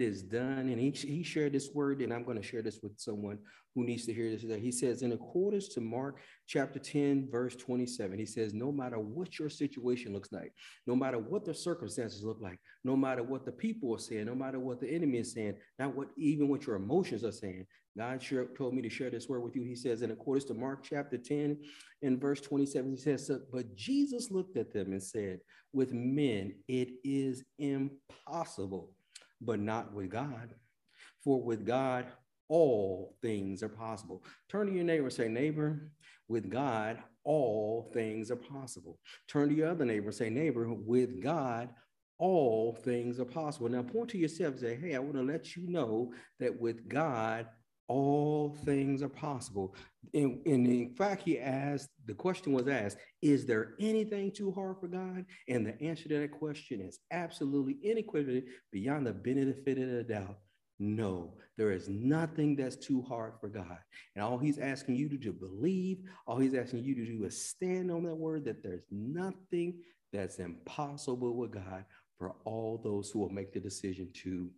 it is done. And he shared this word, and I'm going to share this with someone who needs to hear this today. He says, in accordance to Mark chapter 10, verse 27, he says, no matter what your situation looks like, no matter what the circumstances look like, no matter what the people are saying, no matter what the enemy is saying, not what, even what your emotions are saying, God sure told me to share this word with you. He says, in accordance to Mark chapter 10 and verse 27, he says, but Jesus looked at them and said, with men it is impossible, but not with God. For with God, all things are possible. Turn to your neighbor and say, neighbor, with God, all things are possible. Turn to your other neighbor and say, neighbor, with God, all things are possible. Now point to yourself and say, hey, I want to let you know that with God, all things are possible. And in fact, he asked, the question was asked, is there anything too hard for God? And the answer to that question is absolutely unequivocally beyond the benefit of the doubt. No, there is nothing that's too hard for God. And all he's asking you to do, believe, all he's asking you to do is stand on that word that there's nothing that's impossible with God for all those who will make the decision to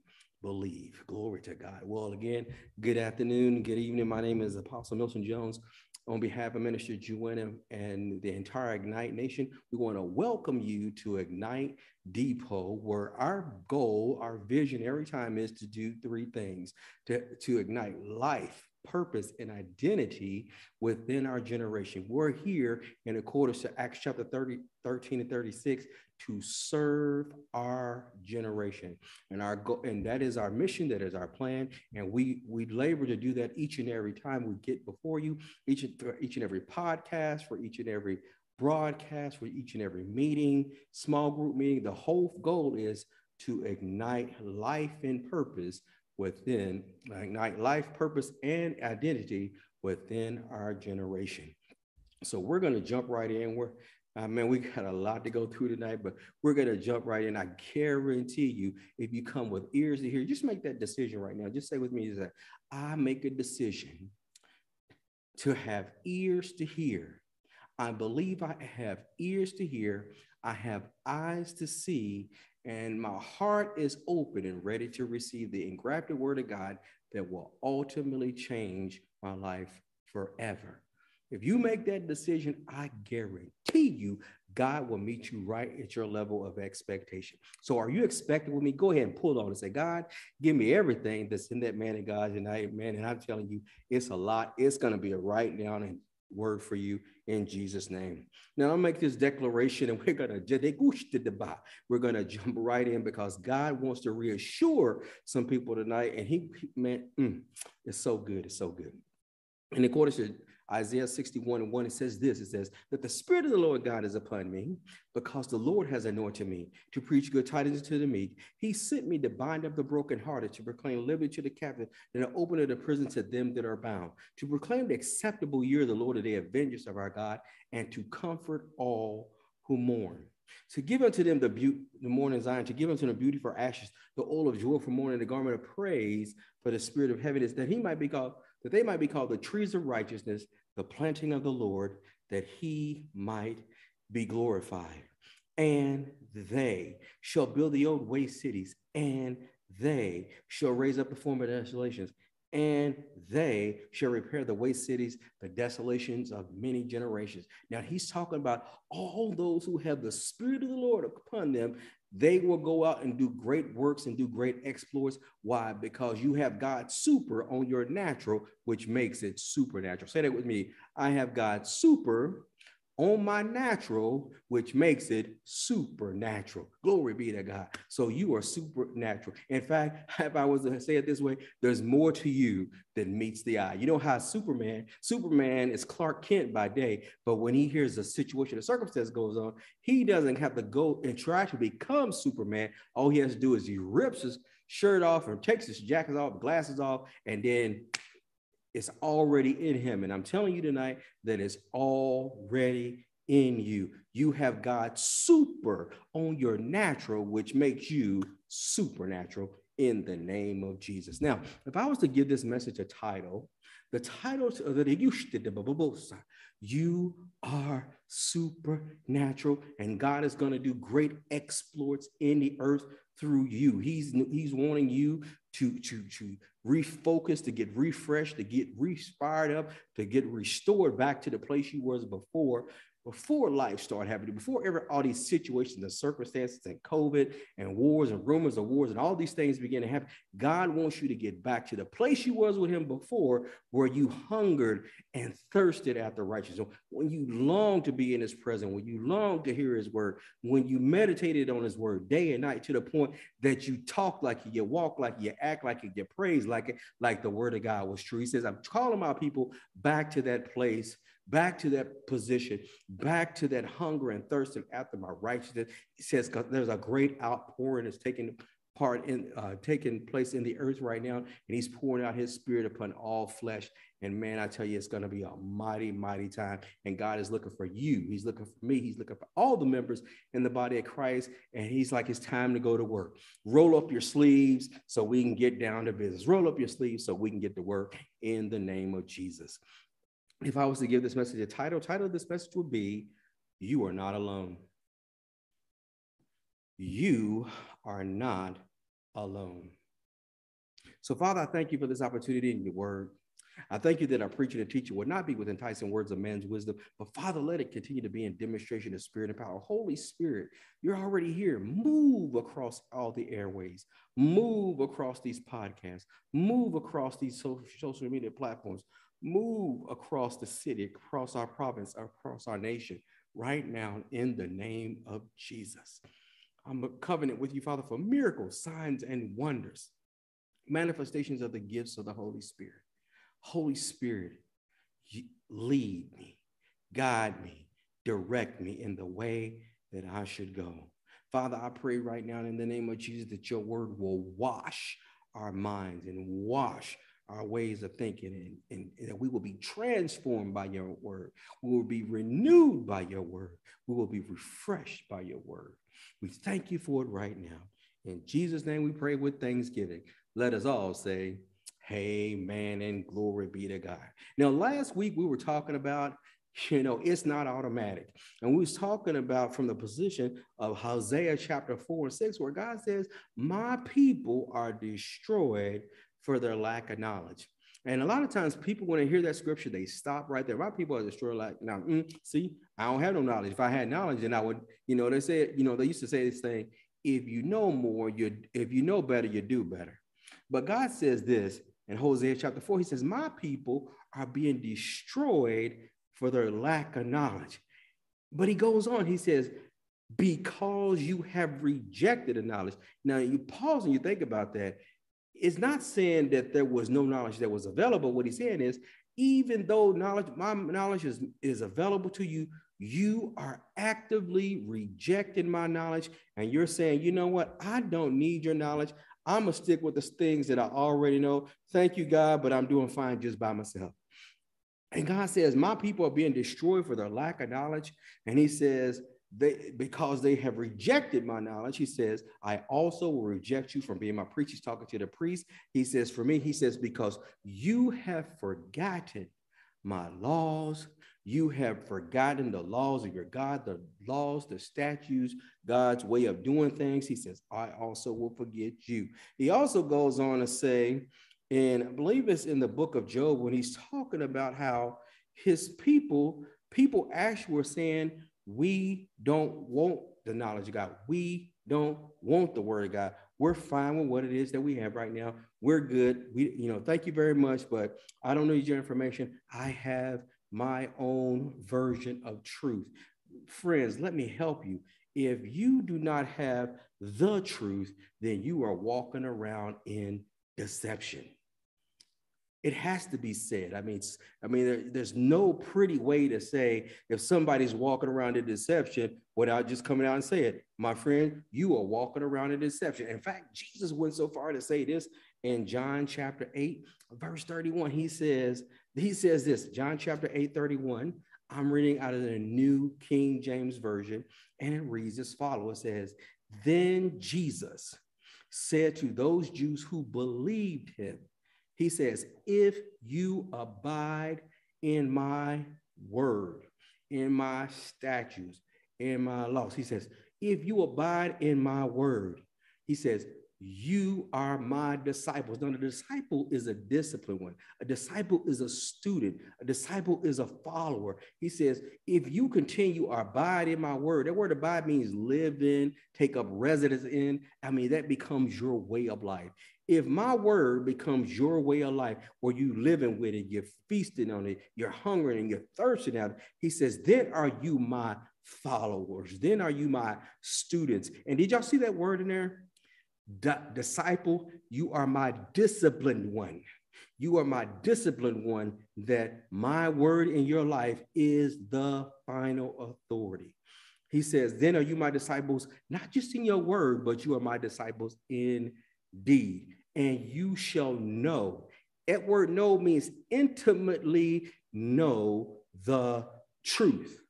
believe. Glory to God. Well, again, good afternoon, good evening. My name is Apostle Milton Jones. On behalf of Minister Joanne and the entire Ignite Nation, we want to welcome you to Ignite Depot, where our goal, our vision every time is to do three things: to ignite life, purpose, and identity within our generation. We're here in accordance to Acts chapter 13 and 36 to serve our generation. And our goal, and that is our mission, that is our plan. And we labor to do that each and every time we get before you, each and every podcast, for each and every broadcast, for each and every meeting, small group meeting. The whole goal is to ignite life and purpose within, ignite life, purpose, and identity within our generation. So we're going to jump right in. We got a lot to go through tonight, but we're going to jump right in. I guarantee you, if you come with ears to hear, just make that decision right now. Just say with me, that I make a decision to have ears to hear. I believe I have ears to hear. I have eyes to see, and my heart is open and ready to receive the engrafted word of God that will ultimately change my life forever. If you make that decision, I guarantee you, God will meet you right at your level of expectation. So are you expecting with me? Go ahead and pull on and say, God, give me everything that's in that man of God tonight, man. And I'm telling you, it's a lot. It's going to be a right down and word for you in Jesus' name. Now I'll make this declaration, and we're gonna jump right in, because God wants to reassure some people tonight, and it's so good, it's so good. In accordance to Isaiah 61:1, it says this, it says that the Spirit of the Lord God is upon me, because the Lord has anointed me to preach good tidings to the meek. He sent me to bind up the brokenhearted, to proclaim liberty to the captive, and to open the prison to them that are bound, to proclaim the acceptable year of the Lord, of the vengeance of our God, and to comfort all who mourn. To give unto them the morning Zion, to give unto them beauty for ashes, the oil of joy for mourning, the garment of praise for the spirit of heaviness, that they might be called the trees of righteousness, the planting of the Lord, that he might be glorified. And they shall build the old waste cities, and they shall raise up the former desolations, and they shall repair the waste cities, the desolations of many generations. Now he's talking about all those who have the Spirit of the Lord upon them. They will go out and do great works and do great exploits. Why? Because you have God super on your natural, which makes it supernatural. Say that with me. I have God super on my natural, which makes it supernatural. Glory be to God. So you are supernatural. In fact, if I was to say it this way, there's more to you than meets the eye. You know how Superman is Clark Kent by day, but when he hears a situation, a circumstance goes on, he doesn't have to go and try to become Superman. All he has to do is he rips his shirt off and takes his jacket off, glasses off, and then it's already in him. And I'm telling you tonight that it's already in you. You have God super on your natural, which makes you supernatural in the name of Jesus. Now, if I was to give this message a title, the title is You Are Supernatural, and God is going to do great exploits in the earth through you. He's wanting you to refocus, to get refreshed, to get re-fired up, to get restored back to the place you was before life started happening, before all these situations and circumstances and COVID and wars and rumors of wars and all these things begin to happen. God wants you to get back to the place you was with him before, where you hungered and thirsted after righteousness. When you long to be in his presence, when you long to hear his word, when you meditated on his word day and night, to the point that you talk like it, you walk like it, you act like it, you praise like it, like the word of God was true. He says, I'm calling my people back to that place, back to that position, back to that hunger and thirst and after my righteousness. He says, because there's a great outpouring that's taking place in the earth right now, and he's pouring out his spirit upon all flesh. And man, I tell you, it's going to be a mighty, mighty time. And God is looking for you. He's looking for me. He's looking for all the members in the body of Christ. And he's like, it's time to go to work. Roll up your sleeves so we can get down to business. Roll up your sleeves so we can get to work in the name of Jesus. If I was to give this message a title of this message would be, You Are Not Alone. You are not alone. So, Father, I thank you for this opportunity in your word. I thank you that our preacher and teacher would not be with enticing words of man's wisdom, but Father, let it continue to be in demonstration of spirit and power. Holy Spirit, you're already here. Move across all the airways. Move across these podcasts. Move across these social media platforms. Move across the city, across our province, across our nation right now in the name of Jesus. I'm a covenant with you, Father, for miracles, signs, and wonders, manifestations of the gifts of the Holy Spirit. Holy Spirit, lead me, guide me, direct me in the way that I should go. Father, I pray right now in the name of Jesus that your word will wash our minds and wash our ways of thinking, and that we will be transformed by your word. We will be renewed by your word. We will be refreshed by your word. We thank you for it right now. In Jesus' name we pray with thanksgiving. Let us all say amen and glory be to God. Now, last week we were talking about, it's not automatic. And we was talking about from the position of Hosea chapter 4 and 6, where God says, my people are destroyed for their lack of knowledge. And a lot of times people, when they hear that scripture, they stop right there. My people are destroyed like, now, see, I don't have no knowledge. If I had knowledge, then I would, they say, they used to say this thing, if you know better, you do better. But God says this in Hosea chapter 4, he says, my people are being destroyed for their lack of knowledge. But he goes on, he says, because you have rejected the knowledge. Now you pause and you think about that. It's not saying that there was no knowledge that was available. What he's saying is, even though my knowledge is available to you, you are actively rejecting my knowledge. And you're saying, you know what? I don't need your knowledge. I'm going to stick with the things that I already know. Thank you, God, but I'm doing fine just by myself. And God says, my people are being destroyed for their lack of knowledge. And he says, because they have rejected my knowledge, he says, I also will reject you from being my priest. He's talking to the priest. He says, for me, he says, because you have forgotten my laws. You have forgotten the laws of your God, the laws, the statutes, God's way of doing things. He says, I also will forget you. He also goes on to say, and I believe it's in the book of Job, when he's talking about how his people actually were saying, we don't want the knowledge of God. We don't want the word of God. We're fine with what it is that we have right now. We're good. We, thank you very much, but I don't need your information. I have my own version of truth. Friends, let me help you. If you do not have the truth, then you are walking around in deception. It has to be said. I mean, there's no pretty way to say if somebody's walking around in deception without just coming out and saying it. My friend, you are walking around in deception. In fact, Jesus went so far to say this in John chapter 8, verse 31. He says this, John chapter 8, 31. I'm reading out of the New King James Version, and it reads as follows. It says, then Jesus, said to those Jews who believed him, he says, if you abide in my word, in my statutes, in my laws, he says, if you abide in my word, he says, you are my disciples. Now, the disciple is a disciplined one. A disciple is a student. A disciple is a follower. He says, if you continue or abide in my word, that word abide means live in, take up residence in. I mean, that becomes your way of life. If my word becomes your way of life, where you living with it, you're feasting on it, you're hungering and you're thirsting out, he says, then are you my followers. Then are you my students. And did y'all see that word in there? Disciple, you are my disciplined one. You are my disciplined one, that my word in your life is the final authority. He says, then are you my disciples, not just in your word, but you are my disciples indeed. And you shall know. That word know means intimately know the truth.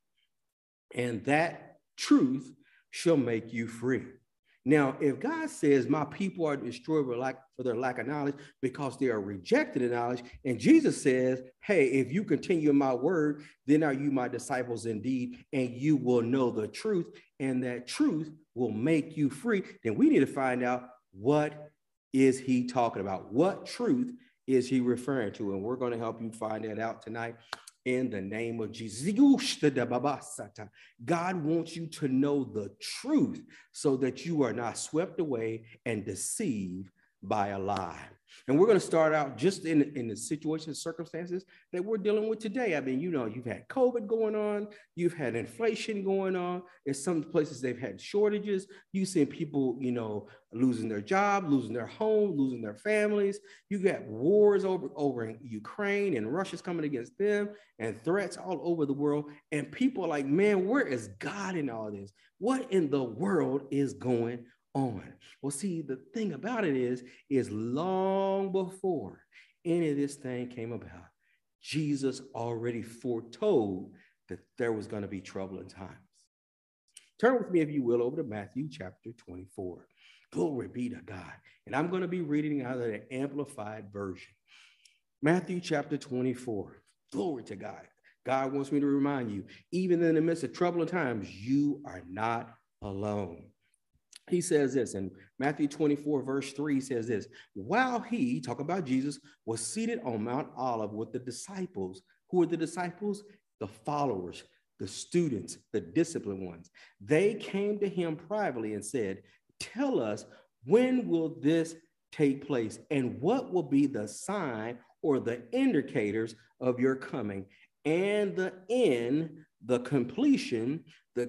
And that truth shall make you free. Now, if God says my people are destroyed for their lack of knowledge because they are rejected in knowledge, and Jesus says, hey, if you continue in my word, then are you my disciples indeed, and you will know the truth, and that truth will make you free, then we need to find out, what is he talking about? What truth is he referring to? And we're going to help you find that out tonight. In the name of Jesus, God wants you to know the truth so that you are not swept away and deceived by a lie. And we're going to start out just in the situation, circumstances that we're dealing with today. I mean, you know, you've had COVID going on. You've had inflation going on. In some places, they've had shortages. You've seen people, you know, losing their job, losing their home, losing their families. You got wars over in Ukraine, and Russia's coming against them, and threats all over the world. And people are like, man, where is God in all this? What in the world is going on? Well, see, the thing about it is long before any of this thing came about, Jesus already foretold that there was going to be troubling times. Turn with me, if you will, over to Matthew chapter 24. Glory be to God. And I'm going to be reading out of the Amplified Version. Matthew chapter 24. Glory to God. God wants me to remind you, even in the midst of troubling times, you are not alone. He says this in Matthew 24, verse 3 says this, while he, talk about Jesus, was seated on Mount Olive with the disciples. Who are the disciples? The followers, the students, the disciplined ones. They came to him privately and said, tell us, when will this take place? And what will be the sign or the indicators of your coming and the end, the completion, the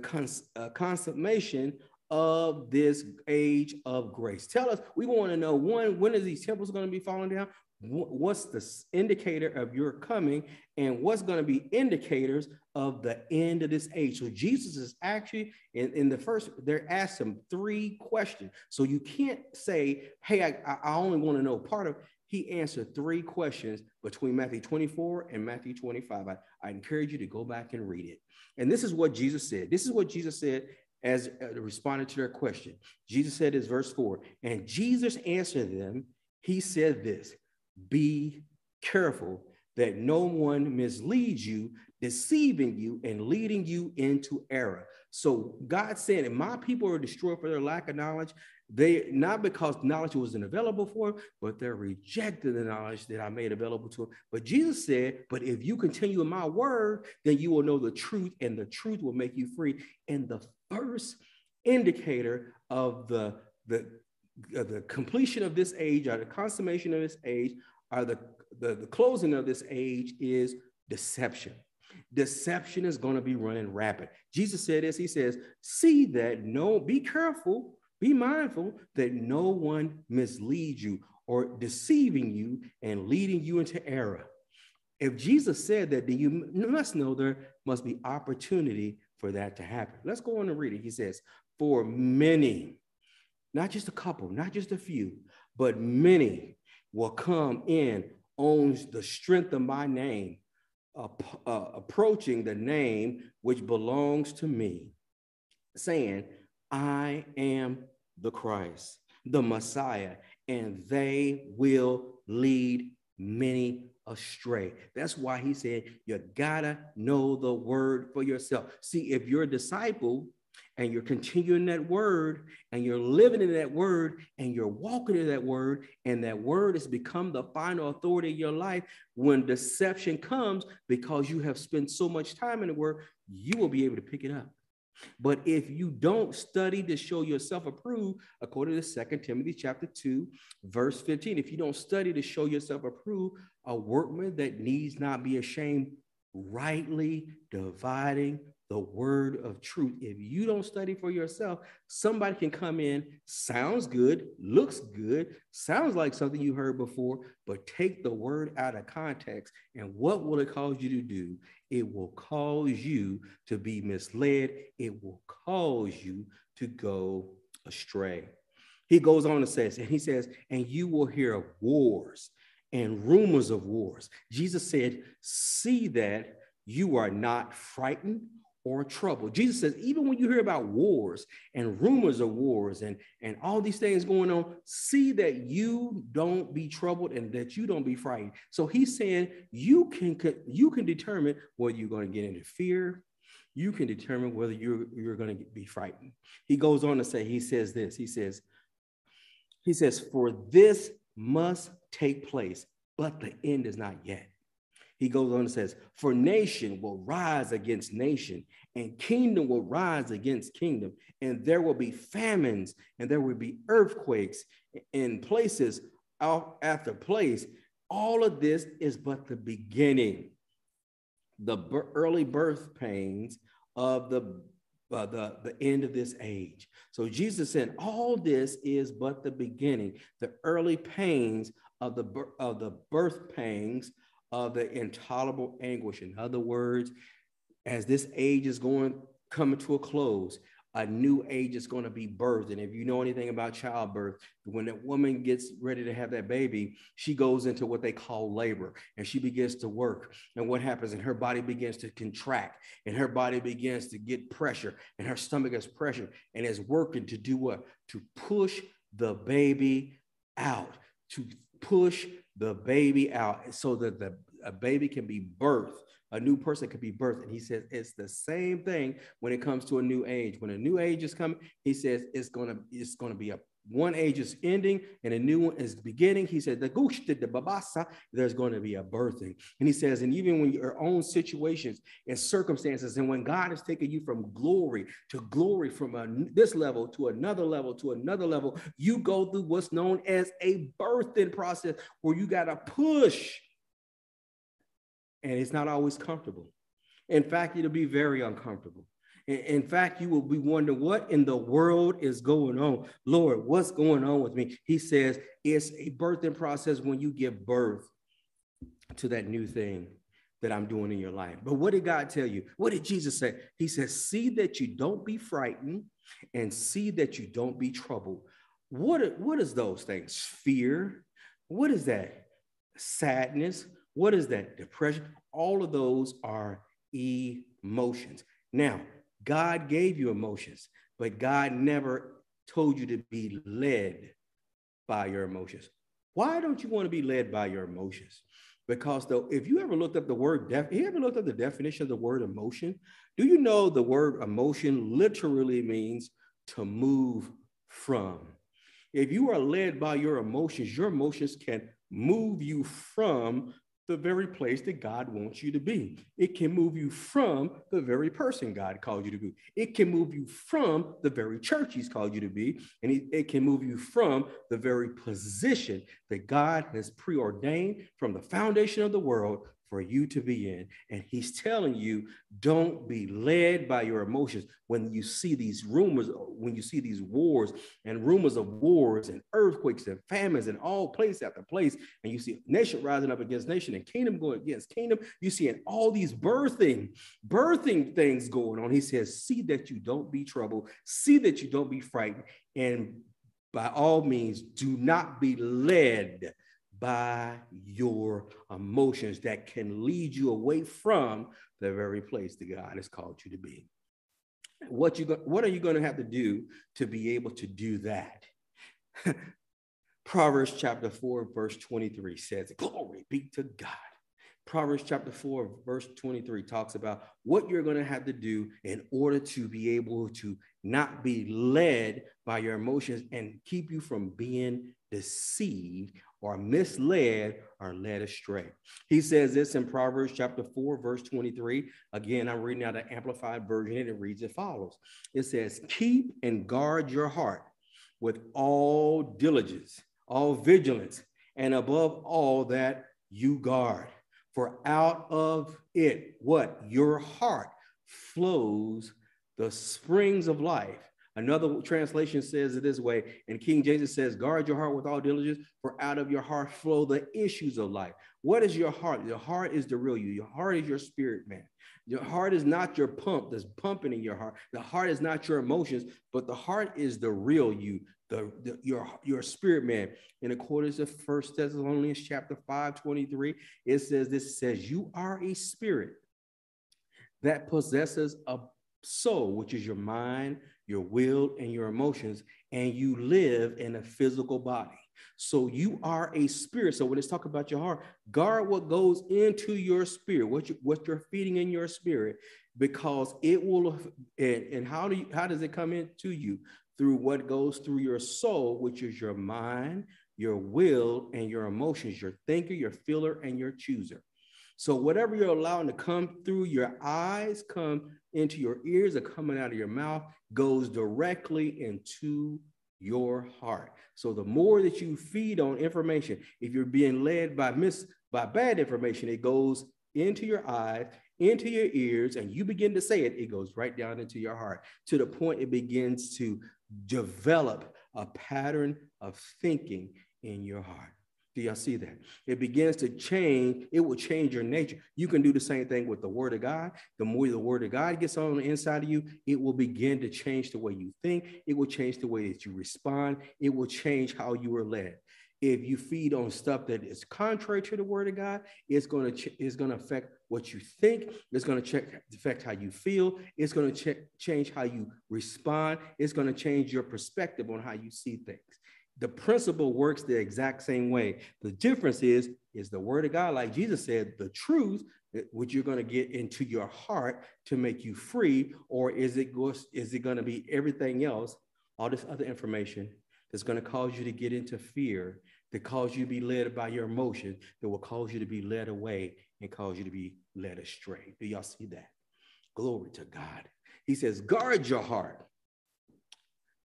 consummation of this age of grace? Tell us, we want to know, one, when are these temples going to be falling down? What's the indicator of your coming? And what's going to be indicators of the end of this age? So Jesus is actually, in the first, they're asked him three questions. So you can't say, hey, I only want to know part of it. He answered three questions between Matthew 24 and Matthew 25. I encourage you to go back and read it. And this is what Jesus said. This is what Jesus said as responded to their question. Jesus said this, verse 4, and Jesus answered them, he said this, be careful that no one misleads you, deceiving you and leading you into error. So God said, and my people are destroyed for their lack of knowledge. They, not because knowledge wasn't available for them, but they're rejecting the knowledge that I made available to them. But Jesus said, but if you continue in my word, then you will know the truth, and the truth will make you free. And the first indicator of the completion of this age, or the consummation of this age, or the closing of this age, is deception. Deception is going to be running rapid. Jesus said this, he says, see that no, be careful, be mindful that no one misleads you or deceiving you and leading you into error. If Jesus said that, then you must know there must be opportunity for that to happen. Let's go on and read it. He says, for many, not just a couple, not just a few, but many will come in on the strength of my name, approaching the name which belongs to me, saying, I am the Christ. the Messiah, and they will lead many astray. That's why he said, you gotta know the word for yourself. See, if you're a disciple and you're continuing that word and you're living in that word and you're walking in that word, and that word has become the final authority in your life, when deception comes, because you have spent so much time in the word, you will be able to pick it up. But if you don't study to show yourself approved, according to 2 Timothy chapter 2, verse 15, if you don't study to show yourself approved, a workman that needs not be ashamed, rightly dividing the word of truth. If you don't study for yourself, somebody can come in, sounds good, looks good, sounds like something you heard before, but take the word out of context. And what will it cause you to do? It will cause you to be misled. It will cause you to go astray. He goes on and says, and you will hear of wars and rumors of wars. Jesus said, see that you are not frightened or trouble. Jesus says, even when you hear about wars and rumors of wars and all these things going on, see that you don't be troubled and that you don't be frightened. So he's saying you can determine whether you're going to get into fear. You can determine whether you're going to be frightened. He goes on to say, he says, for this must take place, but the end is not yet. He goes on and says, for nation will rise against nation, and kingdom will rise against kingdom, and there will be famines, and there will be earthquakes in places out after place. All of this is but the beginning. The early birth pains of the end of this age. So Jesus said, all this is but the beginning, the early pains of the birth pains of the intolerable anguish. In other words, as this age is coming to a close, a new age is going to be birthed. And if you know anything about childbirth, when that woman gets ready to have that baby, she goes into what they call labor, and she begins to work. And what happens? And her body begins to contract, and her body begins to get pressure, and her stomach has pressure, and is working to do what? To push the baby out, to push the baby out, so that a baby can be birthed, a new person can be birthed. And he says, it's the same thing when it comes to a new age. When a new age is coming, he says, it's gonna be one age is ending and a new one is beginning. He said, there's going to be a birthing. And he says, and even when your own situations and circumstances, and when God is taking you from glory to glory, from this level to another level to another level, you go through what's known as a birthing process, where you got to push. And it's not always comfortable. In fact, it'll be very uncomfortable. In fact, you will be wondering what in the world is going on. Lord, what's going on with me? He says, it's a birthing process when you give birth to that new thing that I'm doing in your life. But what did God tell you? What did Jesus say? He says, see that you don't be frightened, and see that you don't be troubled. What is those things? Fear. What is that? Sadness. What is that? Depression. All of those are emotions. Now, God gave you emotions, but God never told you to be led by your emotions. Why don't you want to be led by your emotions? Because though, if you ever looked up the word, you ever looked up the definition of the word emotion? Do you know the word emotion literally means to move from? If you are led by your emotions can move you from the very place that God wants you to be. It can move you from the very person God called you to be. It can move you from the very church he's called you to be. And it can move you from the very position that God has preordained from the foundation of the world for you to be in. And he's telling you, don't be led by your emotions. When you see these rumors, when you see these wars and rumors of wars and earthquakes and famines in all place after place, and you see nation rising up against nation and kingdom going against kingdom, you see in all these birthing things going on. He says, see that you don't be troubled, see that you don't be frightened, and by all means, do not be led by your emotions that can lead you away from the very place that God has called you to be. What are you going to have to do to be able to do that? Proverbs chapter 4, verse 23 says, glory be to God. Proverbs chapter 4, verse 23 talks about what you're going to have to do in order to be able to not be led by your emotions and keep you from being deceived or misled or led astray. He says this in Proverbs chapter 4, verse 23. Again, I'm reading out an amplified version, and it reads as follows. It says, keep and guard your heart with all diligence, all vigilance, and above all that you guard. For out of it, what? Your heart flows the springs of life. Another translation says it this way, and King James says, guard your heart with all diligence, for out of your heart flow the issues of life. What is your heart? Your heart is the real you. Your heart is your spirit, man. Your heart is not your pump that's pumping in your heart. The heart is not your emotions, but the heart is the real you. Your spirit man. In accordance to First Thessalonians chapter 5:23, it says this, says you are a spirit that possesses a soul, which is your mind, your will, and your emotions, and you live in a physical body. So you are a spirit. So when it's talking about your heart, guard what goes into your spirit, what you're feeding in your spirit, because it will. And how does it come into you? Through what goes through your soul, which is your mind, your will, and your emotions, your thinker, your feeler, and your chooser. So whatever you're allowing to come through your eyes, come into your ears, or coming out of your mouth, goes directly into your heart. So the more that you feed on information, if you're being led by bad information, it goes into your eyes, into your ears, and you begin to say it, it goes right down into your heart, to the point it begins to develop a pattern of thinking in your heart. Do y'all see that? It begins to change. It will change your nature. You can do the same thing with the word of God. The more the word of God gets on the inside of you, it will begin to change the way you think. It will change the way that you respond. It will change how you are led. If you feed on stuff that is contrary to the word of God, it's going to affect what you think. It's going to affect how you feel. It's going to change how you respond. It's going to change your perspective on how you see things. The principle works the exact same way. The difference is the word of God, like Jesus said, the truth, which you're going to get into your heart to make you free, or is it going to be everything else, all this other information that's going to cause you to get into fear, that cause you to be led by your emotion, that will cause you to be led away and cause you to be led astray. Do y'all see that? Glory to God. He says, guard your heart.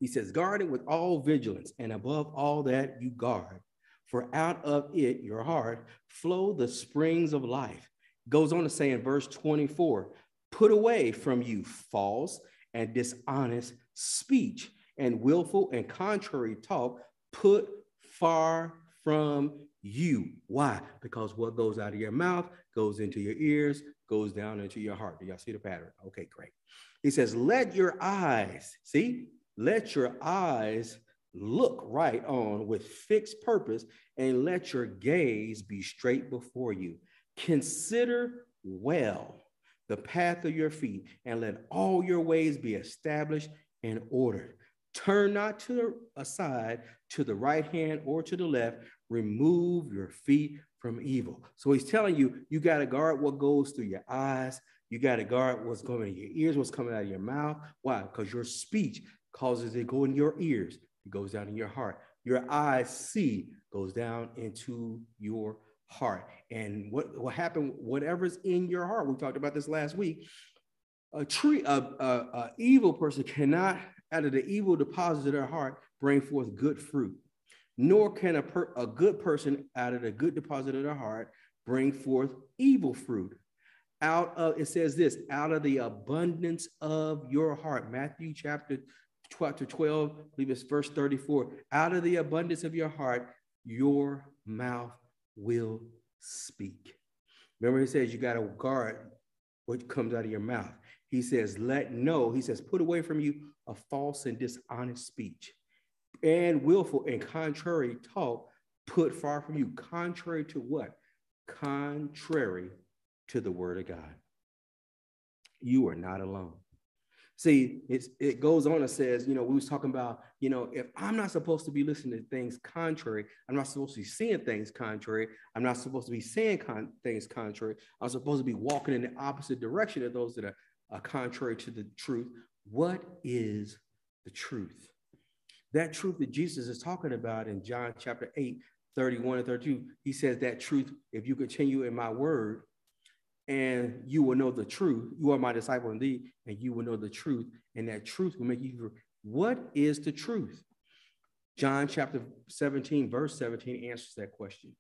He says, guard it with all vigilance, and above all that you guard, for out of it, your heart, flow the springs of life. Goes on to say in verse 24, put away from you false and dishonest speech, and willful and contrary talk, put far from you. Why? Because what goes out of your mouth goes into your ears, goes down into your heart. Do y'all see the pattern? Okay, great. He says, let your eyes, see? Let your eyes look right on with fixed purpose, and let your gaze be straight before you. Consider well the path of your feet, and let all your ways be established and ordered. Turn not aside to the right hand or to the left. Remove your feet from evil. So he's telling you, you got to guard what goes through your eyes. You got to guard what's going in your ears, what's coming out of your mouth. Why? Because your speech causes it to go in your ears. It goes down in your heart. Your eyes see, goes down into your heart. And what will happen, whatever's in your heart, we talked about this last week, an evil person cannot, out of the evil deposit of their heart, bring forth good fruit. Nor can a good person, out of the good deposit of their heart, bring forth evil fruit. It says this, out of the abundance of your heart, Matthew chapter 12, I believe it's verse 34, out of the abundance of your heart, your mouth will speak. Remember, he says you got to guard what comes out of your mouth. He says, put away from you a false and dishonest speech, and willful and contrary talk, put far from you. Contrary to what? Contrary to the word of God. You are not alone. See, it goes on and says, we was talking about, if I'm not supposed to be listening to things contrary, I'm not supposed to be seeing things contrary, I'm not supposed to be saying things contrary, I'm supposed to be walking in the opposite direction of those that are contrary to the truth. What is the truth? That truth that Jesus is talking about in John chapter 8:31 and 32, he says that truth, if you continue in my word, and you will know the truth. You are my disciple indeed, and you will know the truth, and that truth will make you free. What is the truth? John chapter 17, verse 17 answers that question.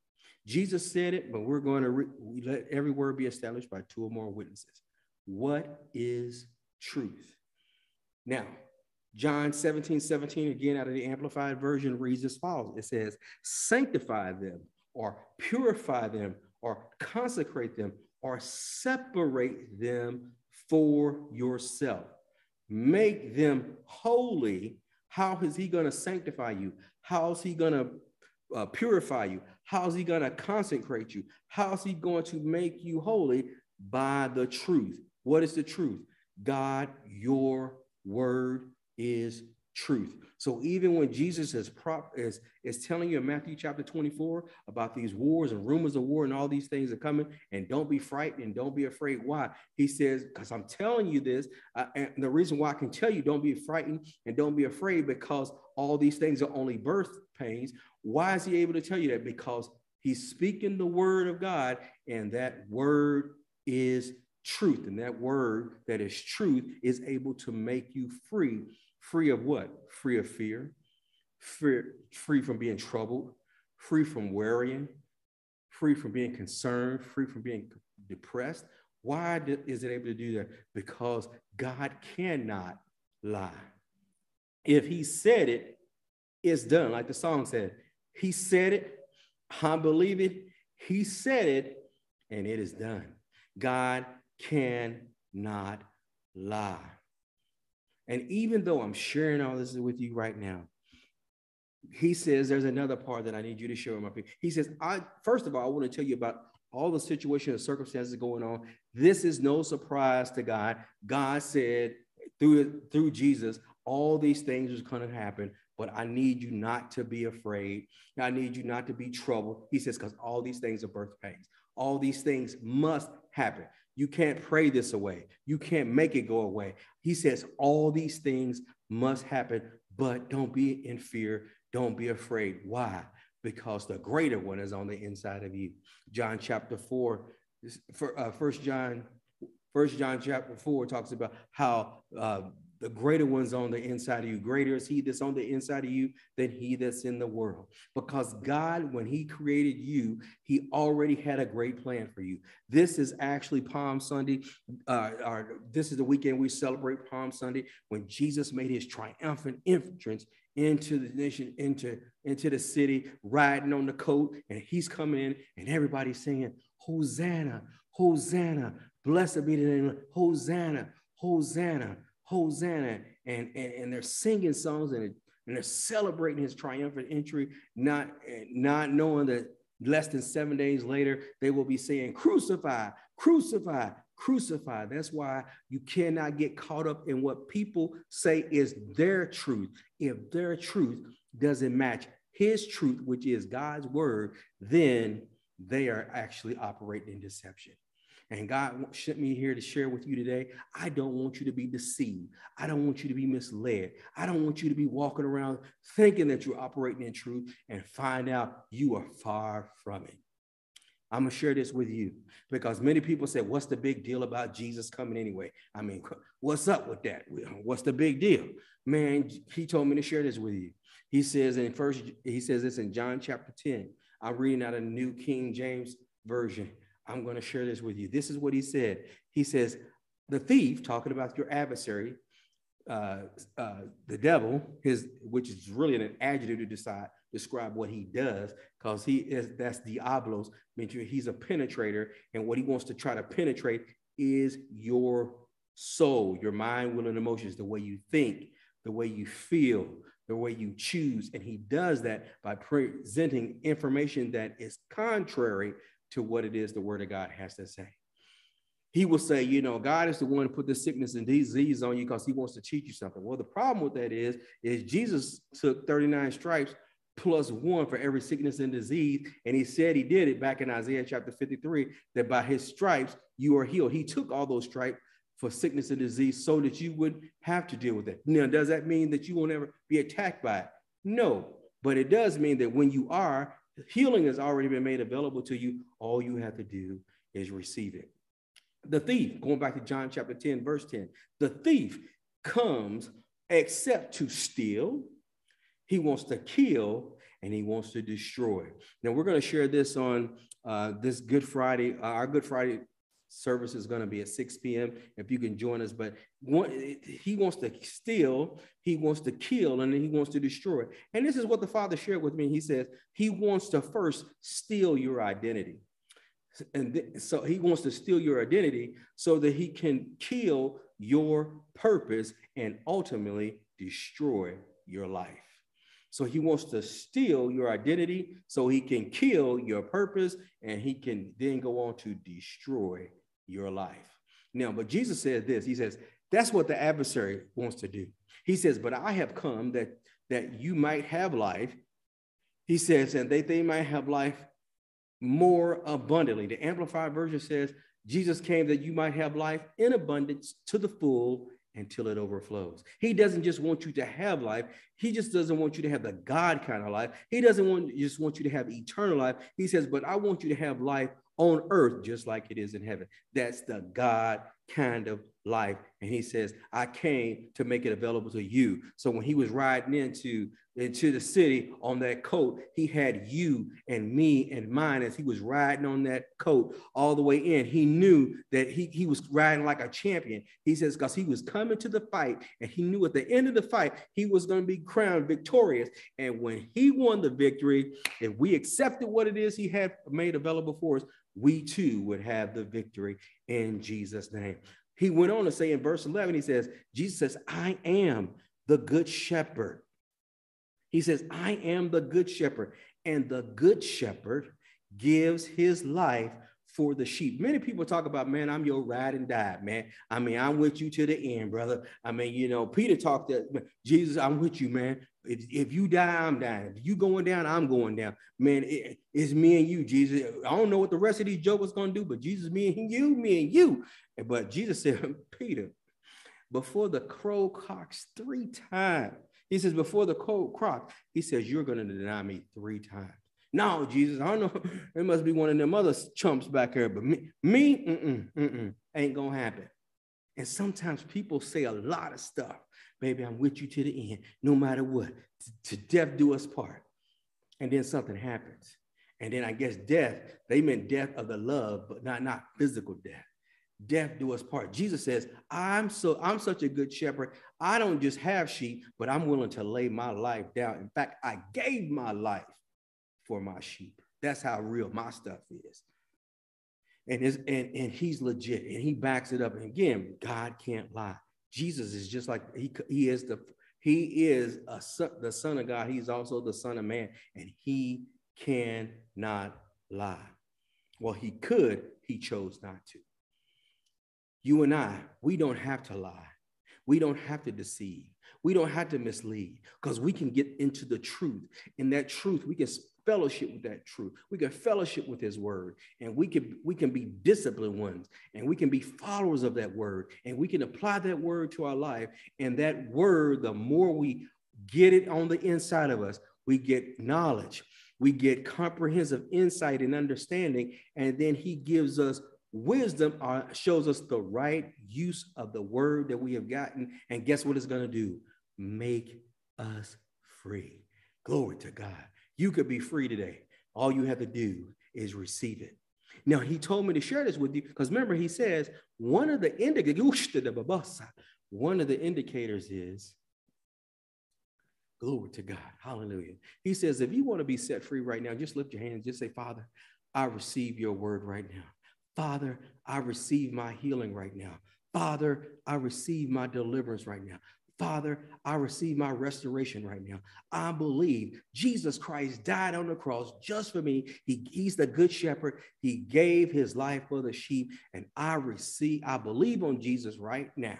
Jesus said it, but we're going to let every word be established by two or more witnesses. What is truth? Now, John 17:17, again, out of the Amplified Version, reads as follows. It says, sanctify them, or purify them, or consecrate them, or separate them for yourself. Make them holy. How is he going to sanctify you? How is he going to purify you? How is he going to consecrate you? How is he going to make you holy? By the truth. What is the truth? God, your word is truth. So even when Jesus is telling you in Matthew chapter 24 about these wars and rumors of war and all these things are coming, and don't be frightened and don't be afraid. Why? He says, because I'm telling you this, and the reason why I can tell you don't be frightened and don't be afraid, because all these things are only birth pains. Why is he able to tell you that? Because he's speaking the word of God, and that word is truth. And that word that is truth is able to make you free. Free of what? Free of fear, free from being troubled, free from worrying, free from being concerned, free from being depressed. Why is it able to do that? Because God cannot lie. If he said it, it's done. Like the song said, he said it, I believe it, he said it, and it is done. God cannot lie. And even though I'm sharing all this with you right now, he says there's another part that I need you to share with my people. He says, first of all, I want to tell you about all the situation and circumstances going on. This is no surprise to God. God said through Jesus, all these things was going to happen, but I need you not to be afraid. I need you not to be troubled. He says, because all these things are birth pains. All these things must happen. You can't pray this away. You can't make it go away. He says all these things must happen, but don't be in fear. Don't be afraid. Why? Because the greater one is on the inside of you. John chapter 4, First John chapter 4 talks about how the greater one's on the inside of you. Greater is he that's on the inside of you than he that's in the world. Because God, when he created you, he already had a great plan for you. This is actually Palm Sunday. This is the weekend we celebrate Palm Sunday, when Jesus made his triumphant entrance into the nation, into the city, riding on the coat. And he's coming in and everybody's singing, Hosanna, Hosanna, blessed be the name of Hosanna, Hosanna. Hosanna, and they're singing songs and they're celebrating his triumphant entry, not knowing that less than 7 days later, they will be saying, crucify, crucify, crucify. That's why you cannot get caught up in what people say is their truth. If their truth doesn't match his truth, which is God's word, then they are actually operating in deception. And God sent me here to share with you today. I don't want you to be deceived. I don't want you to be misled. I don't want you to be walking around thinking that you're operating in truth and find out you are far from it. I'm going to share this with you because many people say, what's the big deal about Jesus coming anyway? I mean, what's up with that? What's the big deal? Man, he told me to share this with you. He says this in John chapter 10. I'm reading out of the New King James Version. I'm going to share this with you. This is what he said. He says, the thief, talking about your adversary, the devil, which is really an adjective to describe what he does, because that's diablos, means he's a penetrator. And what he wants to try to penetrate is your soul, your mind, will, and emotions, the way you think, the way you feel, the way you choose. And he does that by presenting information that is contrary to what it is the word of God has to say. he will say, you know, God is the one to put this sickness and disease on you because he wants to teach you something. Well, the problem with that is Jesus took 39 stripes plus one for every sickness and disease. And he said he did it back in Isaiah chapter 53, that by his stripes, you are healed. He took all those stripes for sickness and disease so that you wouldn't have to deal with it. Now, does that mean that you won't ever be attacked by it? No, but it does mean that when you are, healing has already been made available to you. All you have to do is receive it. The thief, going back to John chapter 10, verse 10, the thief comes except to steal. He wants to kill and he wants to destroy. Now, we're going to share this on this Good Friday. Our Good Friday service is going to be at 6 p.m. if you can join us. But he wants to steal, he wants to kill, and he wants to destroy. And this is what the Father shared with me. He says he wants to first steal your identity. And so he wants to steal your identity so that he can kill your purpose and ultimately destroy your life. So he wants to steal your identity so he can kill your purpose, and he can then go on to destroy your life. Now, but Jesus says this, he says, that's what the adversary wants to do. He says, but I have come that you might have life. He says, and they might have life more abundantly. The Amplified Version says, Jesus came that you might have life in abundance to the full until it overflows. He doesn't just want you to have life. He just doesn't want you to have the God kind of life. He doesn't just want you to have eternal life. He says, but I want you to have life on earth just like it is in heaven. That's the God kind of life. And he says, I came to make it available to you. So when he was riding into the city on that coat, he had you and me and mine as he was riding on that coat all the way in. He knew that he was riding like a champion. He says, because he was coming to the fight, and he knew at the end of the fight, he was going to be crowned victorious. And when he won the victory, if we accepted what it is he had made available for us, we too would have the victory in Jesus' name. He went on to say in verse 11, he says, Jesus says, I am the good shepherd. He says, I am the good shepherd, and the good shepherd gives his life for the sheep. Many people talk about, man, I'm your ride and die, man. I mean, I'm with you to the end, brother. I mean, you know, Peter talked that, Jesus, I'm with you, man. If you die, I'm dying. If you going down, I'm going down. Man, it's me and you, Jesus. I don't know what the rest of these jokers going to do, but Jesus, me and you. But Jesus said, Peter, before the crow cocks three times, he says, before the crow crocs, he says, you're going to deny me three times. No, Jesus, I don't know. It must be one of them other chumps back here, but me ain't going to happen. And sometimes people say a lot of stuff. Baby, I'm with you to the end, no matter what. To death do us part. And then something happens. And then I guess death, they meant death of the love, but not physical death. Death do us part. Jesus says, I'm such a good shepherd. I don't just have sheep, but I'm willing to lay my life down. In fact, I gave my life for my sheep. That's how real my stuff is. And he's legit, and he backs it up. And again, God can't lie. Jesus is just like he is the Son of God. He's also the Son of Man, and he cannot lie. Well, he could. He chose not to. You and I, we don't have to lie. We don't have to deceive. We don't have to mislead, because we can get into the truth. And that truth, we can fellowship with that truth. We can fellowship with his word, and we can be disciplined ones, and we can be followers of that word, and we can apply that word to our life. And that word, the more we get it on the inside of us, we get knowledge, we get comprehensive insight and understanding. And then he gives us wisdom, shows us the right use of the word that we have gotten. And guess what it's going to do? Make us free. Glory to God. You could be free today. All you have to do is receive it. Now, he told me to share this with you because remember, he says, one of the indicators is, glory to God, hallelujah. He says, if you want to be set free right now, just lift your hands, just say, Father, I receive your word right now. Father, I receive my healing right now. Father, I receive my deliverance right now. Father, I receive my restoration right now. I believe Jesus Christ died on the cross just for me. He's the good shepherd. He gave his life for the sheep. And I believe on Jesus right now.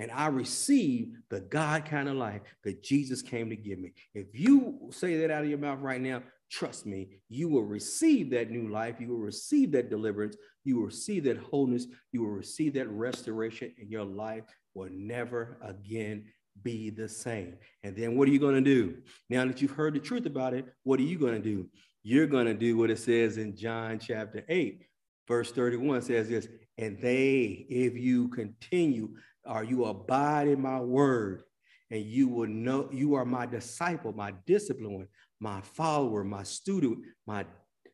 And I receive the God kind of life that Jesus came to give me. If you say that out of your mouth right now, trust me, you will receive that new life. You will receive that deliverance. You will receive that wholeness. You will receive that restoration, and your life will never again be the same. And then what are you going to do? Now that you've heard the truth about it, what are you going to do? You're going to do what it says in John chapter 8, verse 31 says this, and they, if you continue or you abide in my word, and you will know you are my disciple, my discipline, my follower, my student,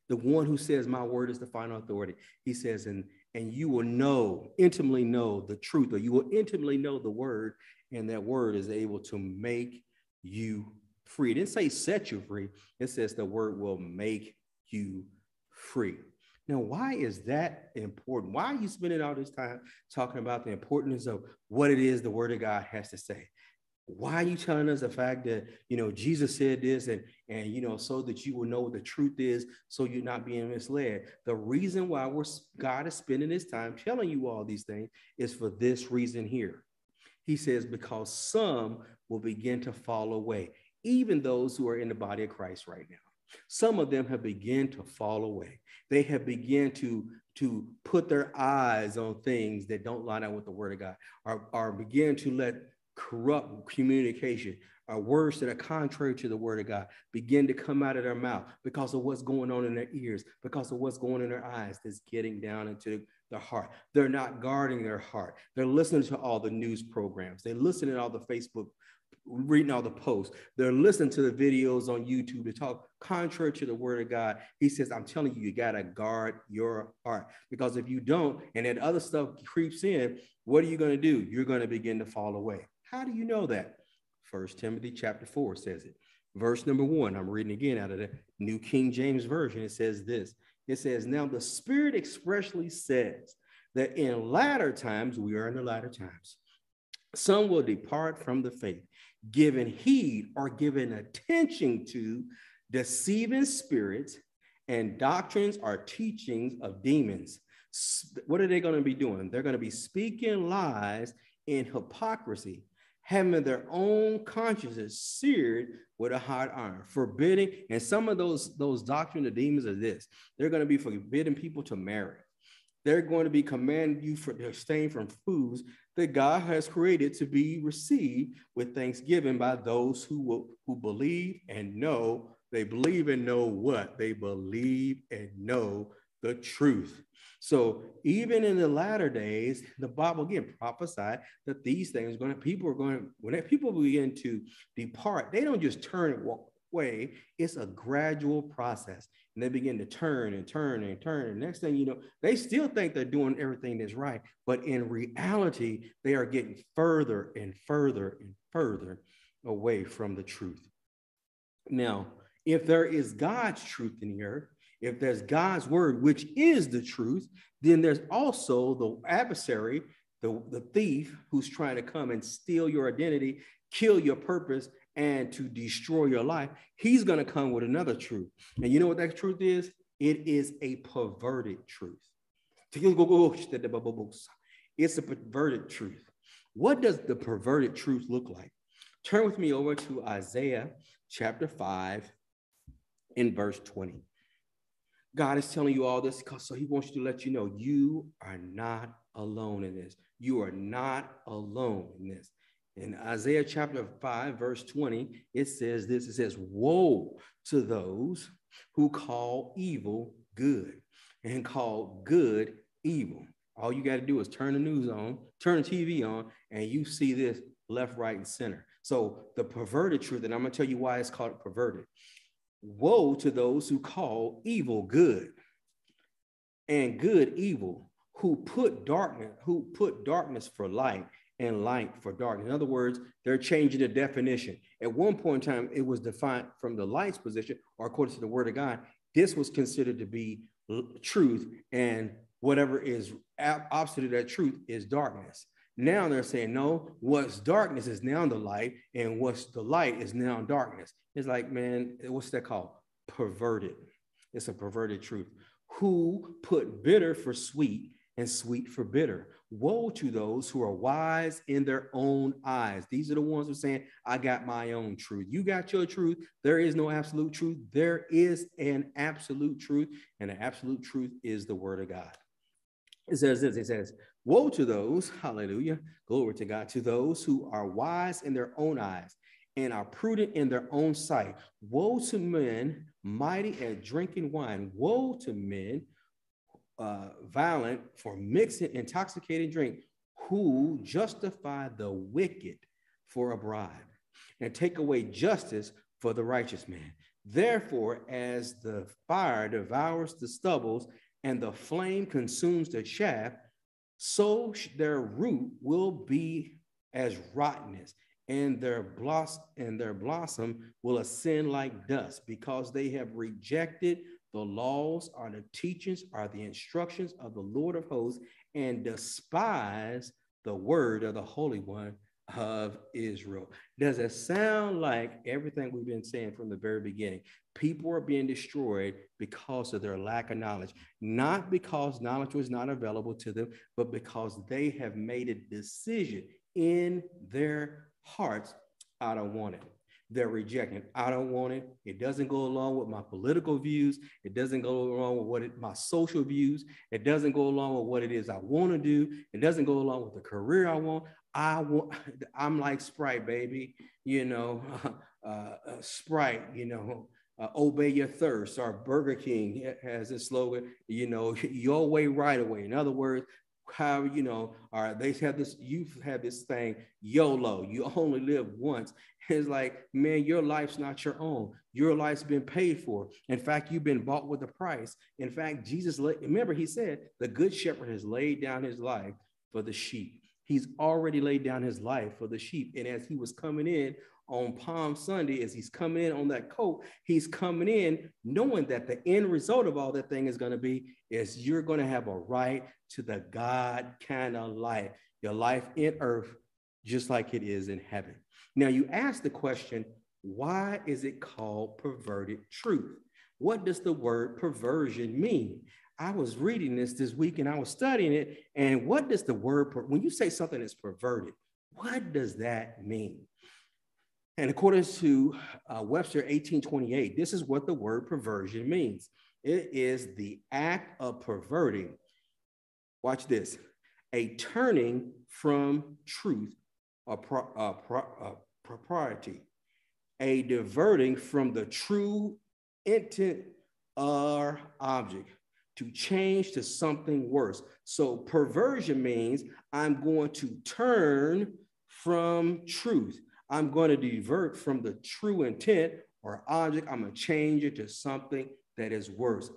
the one who says my word is the final authority. He says, and you will know, intimately know the truth, or you will intimately know the word, and that word is able to make you free. It didn't say set you free. It says the word will make you free. Now, why is that important? Why are you spending all this time talking about the importance of what it is the word of God has to say? Why are you telling us the fact that, you know, Jesus said this and, you know, so that you will know what the truth is, so you're not being misled? The reason why God is spending his time telling you all these things is for this reason here. He says, because some will begin to fall away, even those who are in the body of Christ right now. Some of them have begun to fall away. They have begun to put their eyes on things that don't line up with the word of God, or begin to let corrupt communication or words that are contrary to the word of God begin to come out of their mouth because of what's going on in their ears, because of what's going in their eyes that's getting down into their heart. They're not guarding their heart. They're listening to all the news programs. They listen to all the Facebook, reading all the posts. They're listening to the videos on YouTube to talk contrary to the word of God. He says, I'm telling you, you got to guard your heart, because if you don't, and that other stuff creeps in, what are you going to do? You're going to begin to fall away. How do you know that? First Timothy chapter 4 says it. Verse number 1, I'm reading again out of the New King James Version. It says this. It says, now the Spirit expressly says that in latter times, we are in the latter times, some will depart from the faith, giving heed or giving attention to deceiving spirits and doctrines or teachings of demons. What are they going to be doing? They're going to be speaking lies in hypocrisy, having their own consciences seared with a hot iron, forbidding. And some of those doctrines of demons are this. They're going to be forbidding people to marry. They're going to be commanding you to abstain from foods that God has created to be received with thanksgiving by those who believe and know. They believe and know what? They believe and know the truth. So even in the latter days, the Bible again prophesied that these things when people begin to depart, they don't just turn and walk away. It's a gradual process. And they begin to turn and turn and turn. And next thing you know, they still think they're doing everything that's right. But in reality, they are getting further and further and further away from the truth. Now, if there is God's truth in the earth, if there's God's word, which is the truth, then there's also the adversary, the thief, who's trying to come and steal your identity, kill your purpose, and to destroy your life. He's going to come with another truth. And you know what that truth is? It is a perverted truth. It's a perverted truth. What does the perverted truth look like? Turn with me over to Isaiah chapter 5 in verse 20. God is telling you all this because so he wants you to let you know you are not alone in this. You are not alone in this. In Isaiah chapter 5, verse 20, it says this, it says, woe to those who call evil good and call good evil. All you got to do is turn the news on, turn the TV on, and you see this left, right, and center. So the perverted truth, and I'm going to tell you why it's called perverted. Woe to those who call evil good and good evil, who put darkness for light and light for darkness. In other words, they're changing the definition. At one point in time, it was defined from the light's position, or according to the word of God, this was considered to be truth, and whatever is opposite of that truth is darkness. Now they're saying, no, what's darkness is now the light, and what's the light is now darkness. It's like, man, what's that called? Perverted. It's a perverted truth. Who put bitter for sweet and sweet for bitter? Woe to those who are wise in their own eyes. These are the ones who are saying, I got my own truth. You got your truth. There is no absolute truth. There is an absolute truth, and the absolute truth is the word of God. It says this, it says, woe to those, hallelujah, glory to God, to those who are wise in their own eyes and are prudent in their own sight. Woe to men mighty at drinking wine. Woe to men violent for mixing intoxicating drink, who justify the wicked for a bribe and take away justice for the righteous man. Therefore, as the fire devours the stubbles and the flame consumes the chaff, so their root will be as rottenness, and their blossom will ascend like dust, because they have rejected the laws or the teachings or the instructions of the Lord of hosts, and despise the word of the Holy One of Israel. Does it sound like everything we've been saying from the very beginning? People are being destroyed because of their lack of knowledge, not because knowledge was not available to them, but because they have made a decision in their hearts. I don't want it. They're rejecting it. I don't want it. It doesn't go along with my political views. It doesn't go along with my social views. It doesn't go along with what it is I want to do. It doesn't go along with the career I want. I'm like Sprite, baby, you know, Sprite, you know, obey your thirst, or Burger King has a slogan, you know, your way right away. In other words, how, you know, or they have this, you've had this thing, YOLO, you only live once. It's like, man, your life's not your own. Your life's been paid for. In fact, you've been bought with a price. In fact, Jesus, remember, he said, the good shepherd has laid down his life for the sheep. He's already laid down his life for the sheep. And as he was coming in on Palm Sunday, as he's coming in on that coat, he's coming in knowing that the end result of all that thing is going to be is you're going to have a right to the God kind of life, your life in earth, just like it is in heaven. Now, you ask the question, why is it called perverted truth? What does the word perversion mean? I was reading this week, and I was studying it. And what does the word, when you say something is perverted, what does that mean? And according to Webster 1828, this is what the word perversion means. It is the act of perverting. Watch this, a turning from truth or propriety, a diverting from the true intent or object, to change to something worse. So perversion means I'm going to turn from truth. I'm going to divert from the true intent or object. I'm going to change it to something that is worse.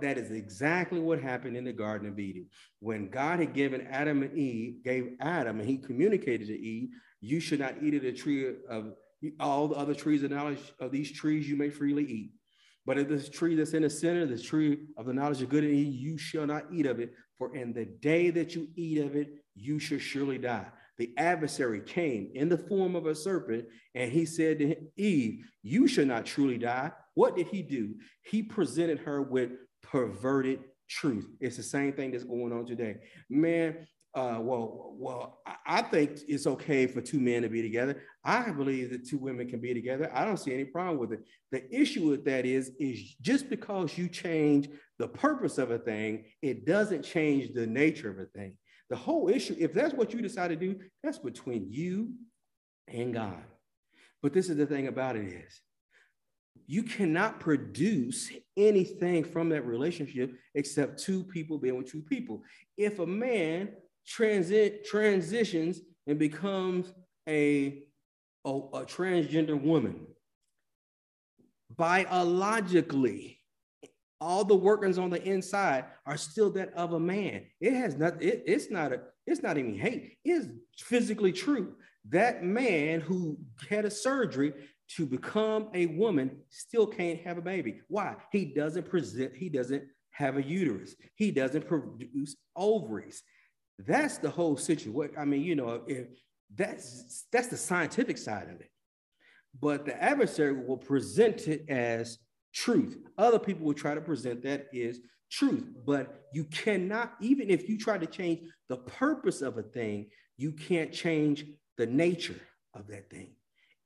That is exactly what happened in the Garden of Eden. When God had given Adam and Eve, and he communicated to Eve, you should not eat of the tree of all the other trees of knowledge, of these trees you may freely eat. But of this tree that's in the center, the tree of the knowledge of good and evil, you shall not eat of it. For in the day that you eat of it, you shall surely die. The adversary came in the form of a serpent, and he said to Eve, you shall not truly die. What did he do? He presented her with perverted truth. It's the same thing that's going on today. Man, I think it's okay for two men to be together. I believe that two women can be together. I don't see any problem with it. The issue with that is just because you change the purpose of a thing, it doesn't change the nature of a thing. The whole issue, if that's what you decide to do, that's between you and God. But this is the thing about it is, you cannot produce anything from that relationship except two people being with two people. If a man transitions and becomes a transgender woman, biologically, all the workings on the inside are still that of a man. It has not, it's not even hate. It's physically true. That man who had a surgery to become a woman still can't have a baby. Why? He doesn't have a uterus. He doesn't produce ovaries. That's the whole situation. I mean, you know, if that's the scientific side of it. But the adversary will present it as truth. Other people will try to present that as truth, but you cannot, even if you try to change the purpose of a thing, you can't change the nature of that thing.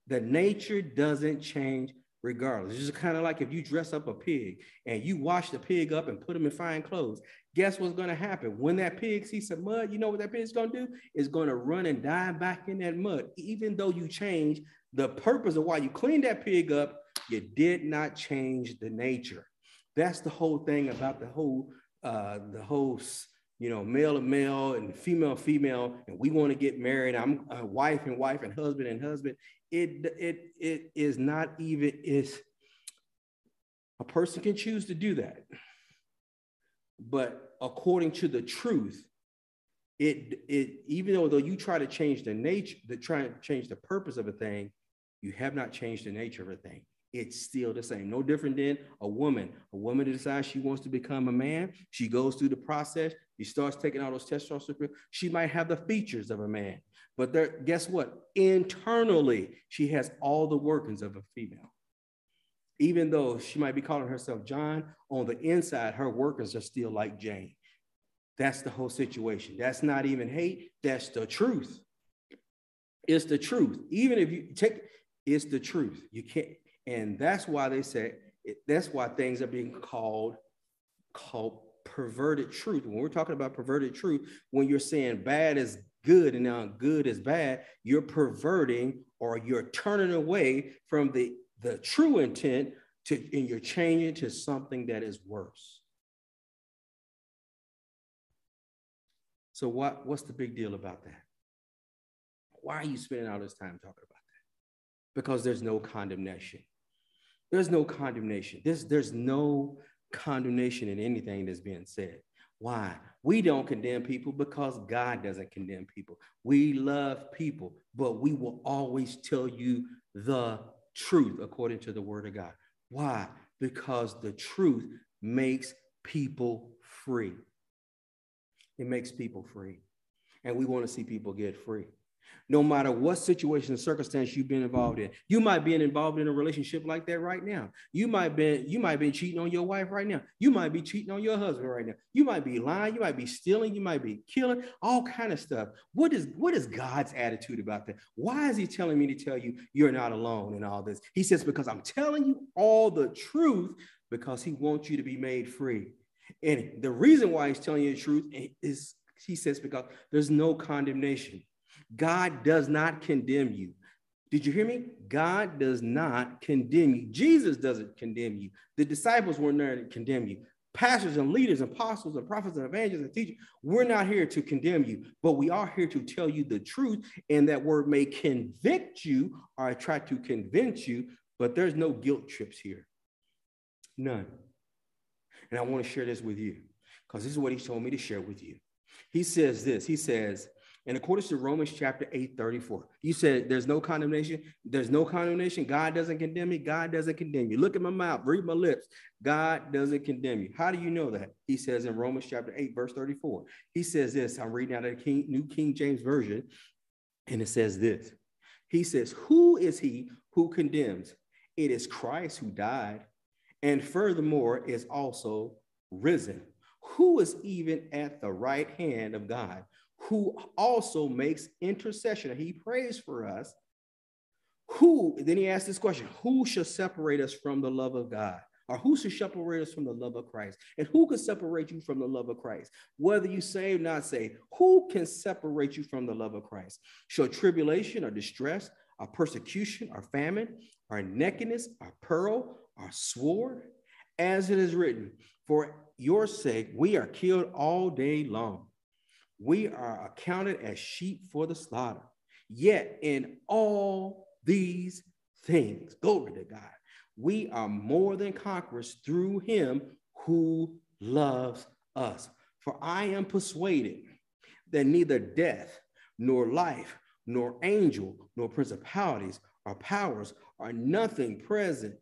The nature doesn't change regardless. It's just kind of like if you dress up a pig and you wash the pig up and put him in fine clothes, guess what's going to happen? When that pig sees some mud, you know what that pig's going to do? It's going to run and dive back in that mud. Even though you change the purpose of why you cleaned that pig up, you did not change the nature. That's the whole thing about the whole, you know, male to male and female to female, and we want to get married. I'm wife and wife and husband and husband. It is not even, it's, a person can choose to do that, but according to the truth, it even though you try to change the nature, try to change the purpose of a thing, you have not changed the nature of a thing. It's still the same. No different than a woman. A woman decides she wants to become a man. She goes through the process. She starts taking all those testosterone. She might have the features of a man, but guess what? Internally, she has all the workings of a female. Even though she might be calling herself John, on the inside, her workings are still like Jane. That's the whole situation. That's not even hate. That's the truth. It's the truth. Even if you take, it's the truth. You can't. And that's why they say, that's why things are being called perverted truth. When we're talking about perverted truth, when you're saying bad is good and now good is bad, you're perverting or you're turning away from the true intent and you're changing to something that is worse. So what's the big deal about that? Why are you spending all this time talking about that? Because there's no condemnation. There's no condemnation. There's no condemnation in anything that's being said. Why? We don't condemn people because God doesn't condemn people. We love people, but we will always tell you the truth according to the word of God. Why? Because the truth makes people free. It makes people free. And we want to see people get free. No matter what situation and circumstance you've been involved in. You might be involved in a relationship like that right now. You might be cheating on your wife right now. You might be cheating on your husband right now. You might be lying. You might be stealing. You might be killing. All kind of stuff. What is God's attitude about that? Why is he telling me to tell you you're not alone in all this? He says, because I'm telling you all the truth, because he wants you to be made free. And the reason why he's telling you the truth is, he says, because there's no condemnation. God does not condemn you. Did you hear me? God does not condemn you. Jesus doesn't condemn you. The disciples weren't there to condemn you. Pastors and leaders, apostles and prophets and evangelists and teachers, we're not here to condemn you, but we are here to tell you the truth, and that word may convict you or try to convince you, but there's no guilt trips here. None. And I want to share this with you because this is what he told me to share with you. He says this. He says, and according to Romans chapter 8:34, you said there's no condemnation. There's no condemnation. God doesn't condemn me. God doesn't condemn you. Look at my mouth. Read my lips. God doesn't condemn you. How do you know that? He says in Romans chapter 8, verse 34, he says this. I'm reading out of the New King James Version. And it says this. He says, who is he who condemns? It is Christ who died, and furthermore is also risen, who is even at the right hand of God, who also makes intercession. He prays for us. Then he asks this question, who shall separate us from the love of God? Or who shall separate us from the love of Christ? And who can separate you from the love of Christ? Whether you save or not saved, who can separate you from the love of Christ? Shall tribulation or distress or persecution or famine or nakedness or peril or sword? As it is written, for your sake we are killed all day long. We are accounted as sheep for the slaughter. Yet in all these things, glory to God, we are more than conquerors through him who loves us. For I am persuaded that neither death, nor life, nor angel, nor principalities, or powers, or nothing present,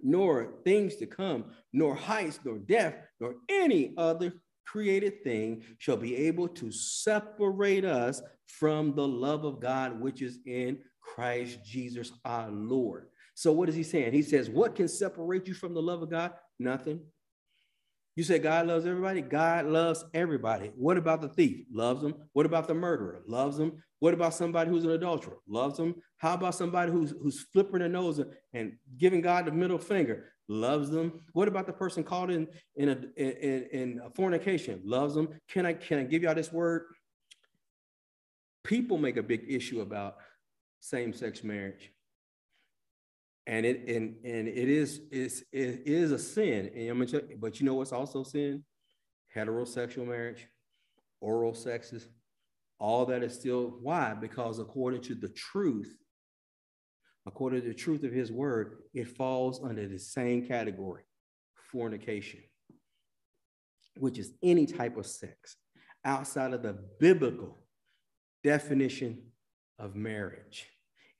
nor things to come, nor heights, nor depth, nor any other created thing shall be able to separate us from the love of God, which is in Christ Jesus our Lord. So what is he saying? He says, what can separate you from the love of God? Nothing. You say God loves everybody? God loves everybody. What about the thief? Loves them. What about the murderer? Loves them. What about somebody who's an adulterer? Loves them. How about somebody who's flipping their nose and giving God the middle finger? Loves them. What about the person caught in a fornication? Loves them. Can I give y'all this word? People make a big issue about same-sex marriage. And it is a sin. And I'm gonna, but you know what's also sin? Heterosexual marriage, oral sexes, all that is still. Why? Because according to the truth of his word, it falls under the same category, fornication, which is any type of sex outside of the biblical definition of marriage.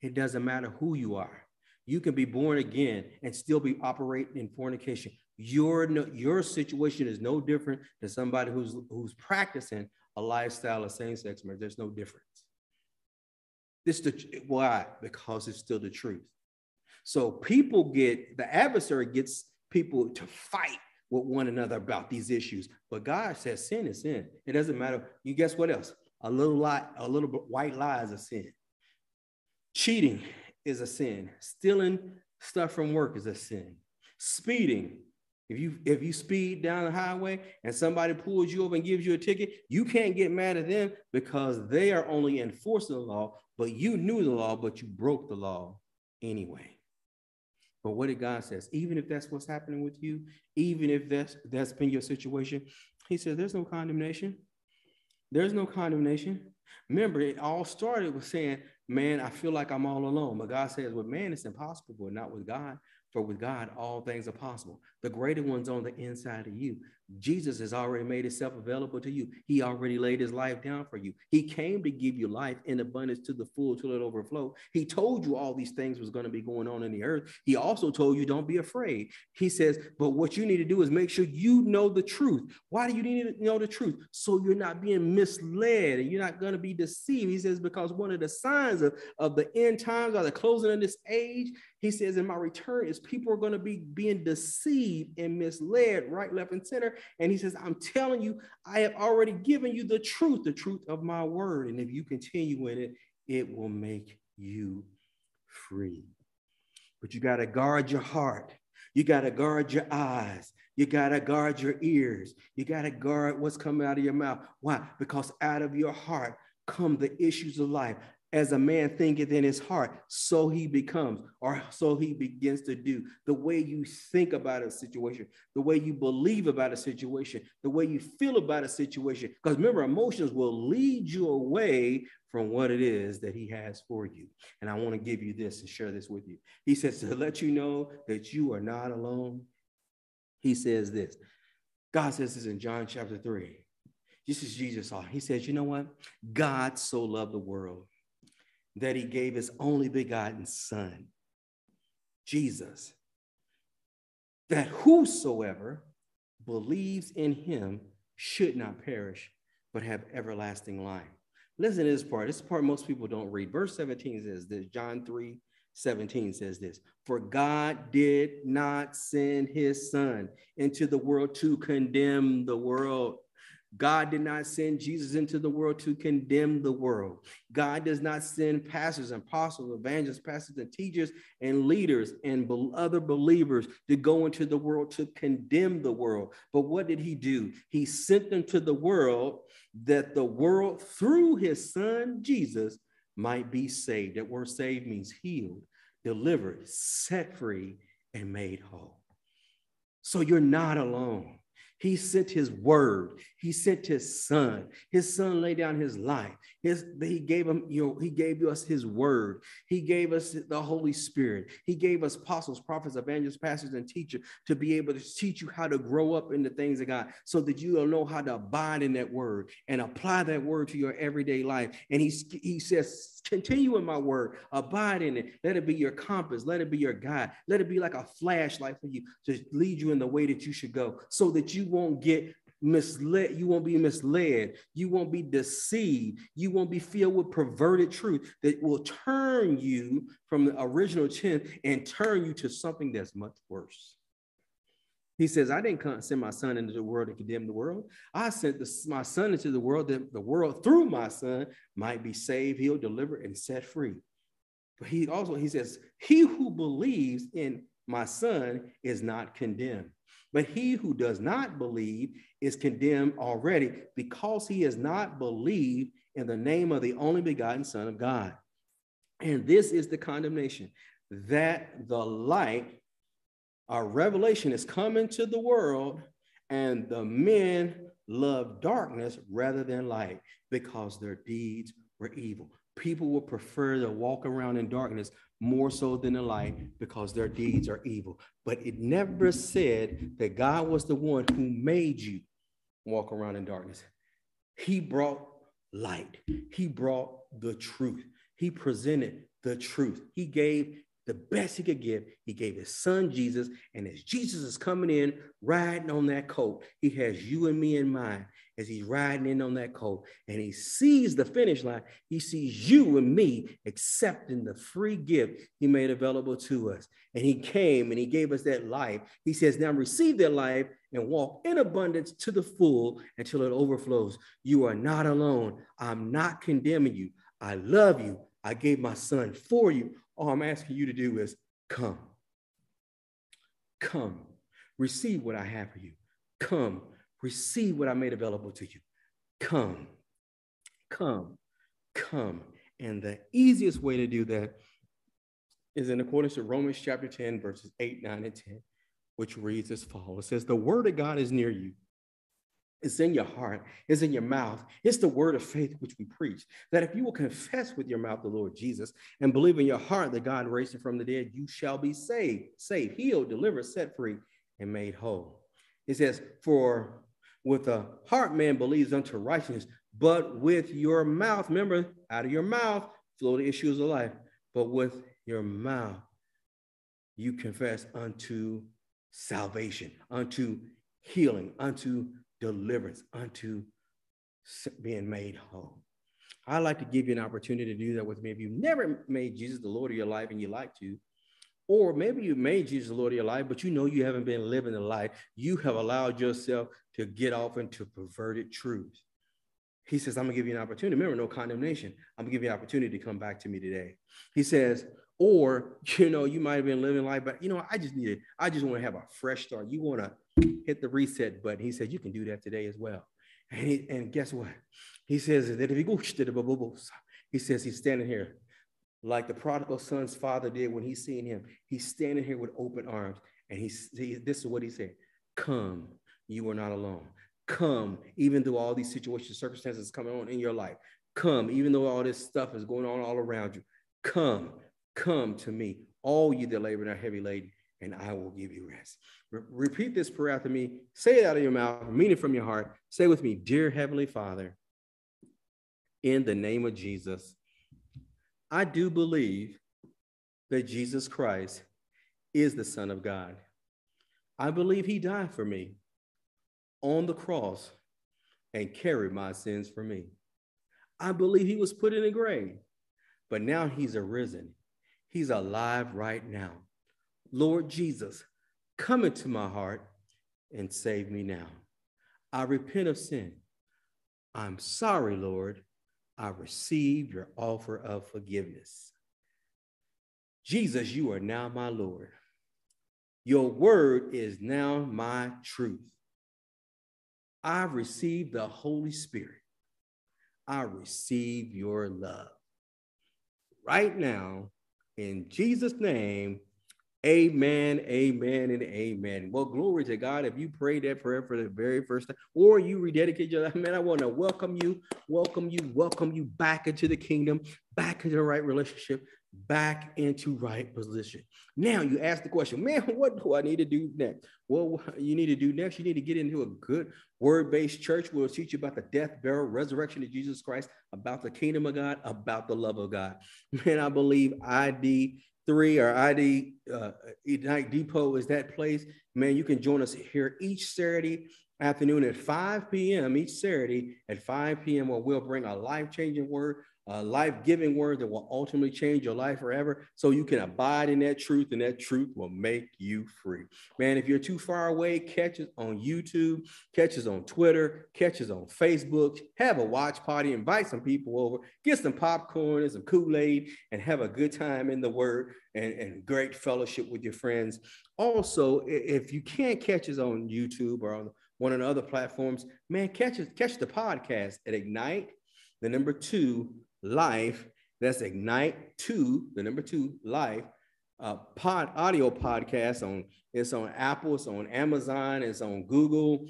It doesn't matter who you are. You can be born again and still be operating in fornication. Your situation is no different than somebody who's practicing a lifestyle of same-sex marriage. There's no difference. Why? Because it's still the truth. So the adversary gets people to fight with one another about these issues. But God says sin is sin. It doesn't matter. You guess what else? A little white lie is a sin. Cheating is a sin. Stealing stuff from work is a sin. Speeding. If you speed down the highway and somebody pulls you over and gives you a ticket, you can't get mad at them because they are only enforcing the law, but you knew the law, but you broke the law anyway. But what did God say? Even if that's what's happening with you, even if that's been your situation, he says, there's no condemnation. There's no condemnation. Remember, it all started with saying, man, I feel like I'm all alone. But God says, with man, it's impossible, but not with God. For with God, all things are possible. The greater one's on the inside of you. Jesus has already made himself available to you. He already laid his life down for you. He came to give you life in abundance to the full, till it overflow. He told you all these things was going to be going on in the earth. He also told you, don't be afraid. He says, but what you need to do is make sure you know the truth. Why do you need to know the truth? So you're not being misled and you're not going to be deceived. He says, because one of the signs of the end times or the closing of this age, he says, in my return is people are going to be being deceived and misled right, left, and center. And he says, I'm telling you, I have already given you the truth of my word. And if you continue in it, it will make you free. But you got to guard your heart. You got to guard your eyes. You got to guard your ears. You got to guard what's coming out of your mouth. Why? Because out of your heart come the issues of life. As a man thinketh in his heart, so he becomes, or so he begins to do. The way you think about a situation, the way you believe about a situation, the way you feel about a situation. Because remember, emotions will lead you away from what it is that he has for you. And I want to give you this and share this with you. He says, to let you know that you are not alone. He says this. God says this in John chapter 3. This is Jesus. He says, you know what? God so loved the world that he gave his only begotten son, Jesus, that whosoever believes in him should not perish, but have everlasting life. Listen to this part. This part most people don't read. Verse 17 says this, John 3:17 says this, for God did not send his son into the world to condemn the world. God did not send Jesus into the world to condemn the world. God does not send pastors and apostles, evangelists, pastors and teachers and leaders and other believers to go into the world to condemn the world. But what did he do? He sent them to the world that the world through his son, Jesus, might be saved. That word saved means healed, delivered, set free, and made whole. So you're not alone. He sent his word. He sent his son. His son laid down his life. He gave us his word. He gave us the Holy Spirit. He gave us apostles, prophets, evangelists, pastors, and teachers to be able to teach you how to grow up in the things of God so that you will know how to abide in that word and apply that word to your everyday life. And he says, continue in my word, abide in it. Let it be your compass. Let it be your guide. Let it be like a flashlight for you to lead you in the way that you should go so that you won't get misled. You won't be misled. You won't be deceived. You won't be filled with perverted truth that will turn you from the original sin and turn you to something that's much worse. He says, I didn't send my son into the world to condemn the world. I sent my son into the world that the world through my son might be saved, healed, delivered, and set free. But he says, he who believes in my son is not condemned. But he who does not believe is condemned already because he has not believed in the name of the only begotten Son of God. And this is the condemnation, that the light, our revelation, is coming to the world, and the men love darkness rather than light because their deeds were evil. People will prefer to walk around in darkness more so than the light because their deeds are evil. But it never said that God was the one who made you walk around in darkness. He brought light. He brought the truth. He presented the truth. He gave the best he could give. He gave his son, Jesus. And as Jesus is coming in, riding on that colt, he has you and me in mind as he's riding in on that colt. And he sees the finish line. He sees you and me accepting the free gift he made available to us. And he came and he gave us that life. He says, now receive that life and walk in abundance to the full until it overflows. You are not alone. I'm not condemning you. I love you. I gave my son for you. All I'm asking you to do is come. Come, receive what I have for you. Come, receive what I made available to you. Come, come, come. And the easiest way to do that is in accordance to Romans chapter 10, verses 8, 9, and 10, which reads as follows. It says, the word of God is near you. It's in your heart. It's in your mouth. It's the word of faith which we preach, that if you will confess with your mouth the Lord Jesus and believe in your heart that God raised him from the dead, you shall be saved, healed, delivered, set free, and made whole. It says, for with a heart man believes unto righteousness, but with your mouth, remember, out of your mouth flow the issues of life, but with your mouth you confess unto salvation, unto healing, unto deliverance, unto being made whole. I'd like to give you an opportunity to do that with me. If you've never made Jesus the Lord of your life and you'd like to, or maybe you made Jesus the Lord of your life, but you know you haven't been living the life. You have allowed yourself to get off into perverted truths. He says, I'm going to give you an opportunity. Remember, no condemnation. I'm going to give you an opportunity to come back to me today. He says, or, you know, you might have been living life, but, you know, I just want to have a fresh start. You want to hit the reset button. He said, you can do that today as well. And guess what? He says that if he goes to the bubbles, he says he's standing here like the prodigal son's father did when he seen him. He's standing here with open arms. And this is what he said. Come, you are not alone. Come, even though all these situations, circumstances coming on in your life. Come, even though all this stuff is going on all around you. Come, come to me, all you that labor and are heavy laden, and I will give you rest. Repeat this prayer after me. Say it out of your mouth, mean it from your heart. Say with me, dear Heavenly Father, in the name of Jesus, I do believe that Jesus Christ is the Son of God. I believe he died for me on the cross and carried my sins for me. I believe he was put in a grave, but now he's arisen. He's alive right now. Lord Jesus, come into my heart and save me now. I repent of sin. I'm sorry, Lord. I receive your offer of forgiveness. Jesus, you are now my Lord. Your word is now my truth. I receive the Holy Spirit. I receive your love. Right now, in Jesus' name, amen, amen, and amen. Well, glory to God. If you prayed that prayer for the very first time, or you rededicate your life, man, I want to welcome you back into the kingdom, back into the right relationship, back into right position. Now you ask the question, man, what do I need to do next? Well, what you need to do next, you need to get into a good word-based church where it'll teach you about the death, burial, resurrection of Jesus Christ, about the kingdom of God, about the love of God. Man, I believe Ignite Depot is that place. Man, you can join us here each Saturday afternoon at 5 p.m. each Saturday at 5 p.m. where we'll bring a life-changing word, a life-giving word that will ultimately change your life forever so you can abide in that truth, and that truth will make you free. Man, if you're too far away, catch us on YouTube, catch us on Twitter, catch us on Facebook. Have a watch party, invite some people over, get some popcorn and some Kool-Aid, and have a good time in the Word and great fellowship with your friends. Also, if you can't catch us on YouTube or on one of the other platforms, man, catch the podcast at Ignite, the number 2, Life. That's Ignite 2, the number 2 Life audio podcast. It's on Apple, it's on Amazon, it's on Google,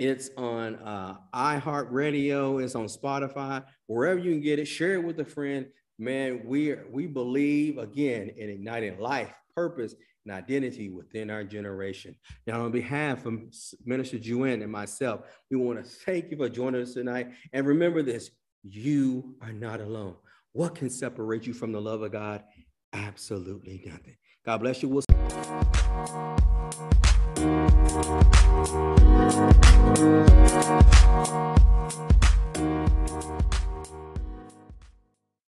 it's on iHeartRadio, it's on Spotify. Wherever you can get it, share it with a friend. Man, we believe again in igniting life, purpose, and identity within our generation. Now, on behalf of Minister Joanne and myself, we want to thank you for joining us tonight. And remember this: you are not alone. What can separate you from the love of God? Absolutely nothing. God bless you. We'll